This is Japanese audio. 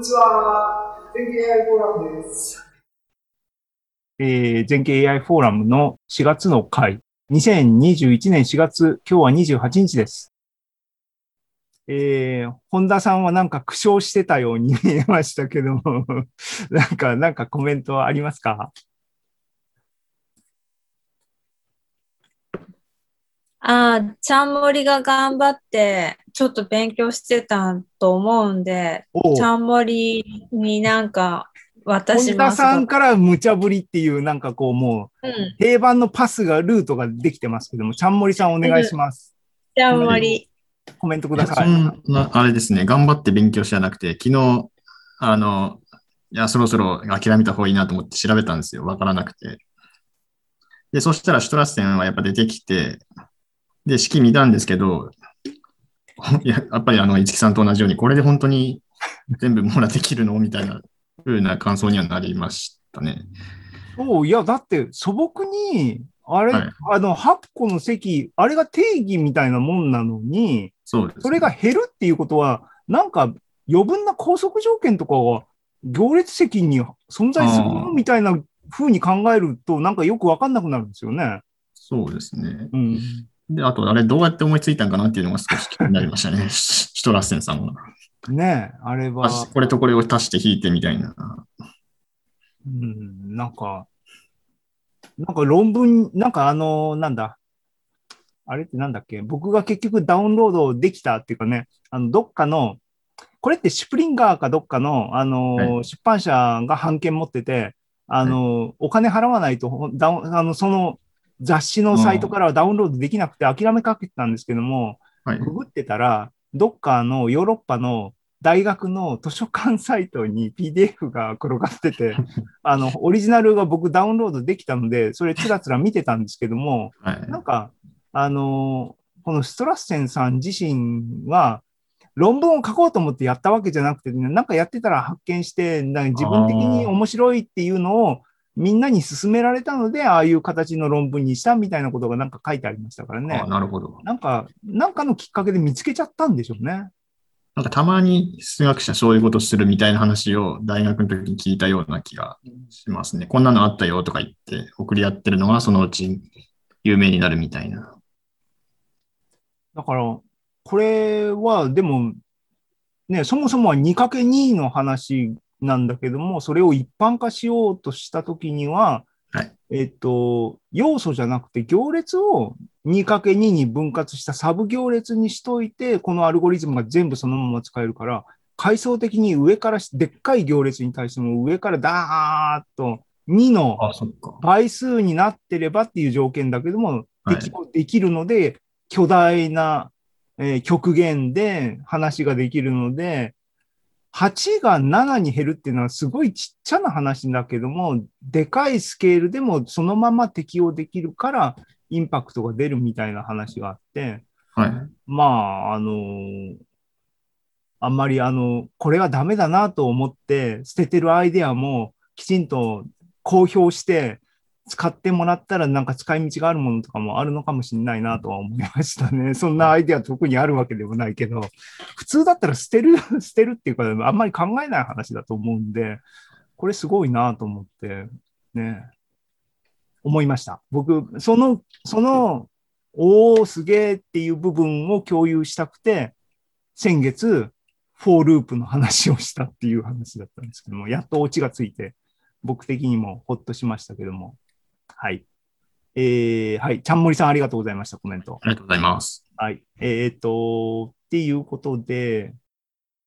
んにちは。全景 AI フォーラムです。全景 AI フォーラムの4月の会、2021年4月、今日は28日です。本田さんはなんか苦笑してたように見えましたけども、なんかコメントはありますか？ちゃんもりが頑張ってちょっと勉強してたと思うんで、ちゃんもりになんか私も本田さんから無茶ぶりっていうなんかこうもう定番のパスがルートができてますけども、ちゃんもりさんお願いします。ちゃんもりコメントください。そんなあれですね、頑張って勉強しなくて、昨日そろそろ諦めた方がいいなと思って調べたんですよ。わからなくて、でそしたらシュトラッセンはやっぱ出てきて。で、式見たんですけど、やっぱり市木さんと同じように、これで本当に全部網羅できるのみたいな風な感想にはなりましたね。そういや、だって素朴に、あれ、はい、8個の席、あれが定義みたいなもんなのに、そうですね、それが減るっていうことは、なんか余分な拘束条件とかは行列席に存在するのみたいな風に考えると、なんかよく分かんなくなるんですよね。そうですね。うんで、あと、あれ、どうやって思いついたんかなっていうのが少し気になりましたね。シュトラッセンさんは。ねえ、あれは。これとこれを足して引いてみたいな。うん、なんか論文、なんかなんだ、あれってなんだっけ、僕が結局ダウンロードできたっていうかね、どっかの、これってシュプリンガーかどっかの、はい、出版社が版権持ってて、はい、お金払わないと、その、雑誌のサイトからはダウンロードできなくて諦めかけてたんですけども、はい、ググってたらどっかのヨーロッパの大学の図書館サイトに PDF が転がっててオリジナルが僕ダウンロードできたのでそれつらつら見てたんですけども、はい、なんかこのシュトラッセンさん自身は論文を書こうと思ってやったわけじゃなくて、ね、なんかやってたら発見して自分的に面白いっていうのをみんなに勧められたので、ああいう形の論文にしたみたいなことがなんか書いてありましたからね。ああ、なるほど。なんかのきっかけで見つけちゃったんでしょうね。なんかたまに数学者そういうことするみたいな話を大学の時に聞いたような気がしますね。こんなのあったよとか言って送り合ってるのがそのうち有名になるみたいな。だからこれはでもね、そもそもは 2×2 の話なんだけども、それを一般化しようとしたときには、はい、要素じゃなくて行列を 2×2 に分割したサブ行列にしといて、このアルゴリズムが全部そのまま使えるから、階層的に上から、でっかい行列に対しても上からダーッと2の倍数になってればっていう条件だけども、適用できるので、はい、巨大な、極限で話ができるので、8が7に減るっていうのはすごいちっちゃな話だけども、でかいスケールでもそのまま適用できるからインパクトが出るみたいな話があって、はい、まああんまりこれはダメだなと思って捨ててるアイデアもきちんと公表して使ってもらったらなんか使い道があるものとかもあるのかもしれないなとは思いましたね。そんなアイデア特にあるわけでもないけど、普通だったら捨てるっていうかあんまり考えない話だと思うんで、これすごいなと思ってね、思いました。僕、その、おーすげーっていう部分を共有したくて、先月、フォーループの話をしたっていう話だったんですけども、やっとオチがついて、僕的にもほっとしましたけども。はい。はい。ちゃんもりさん、ありがとうございました。コメント。ありがとうございます。はい。っていうことで、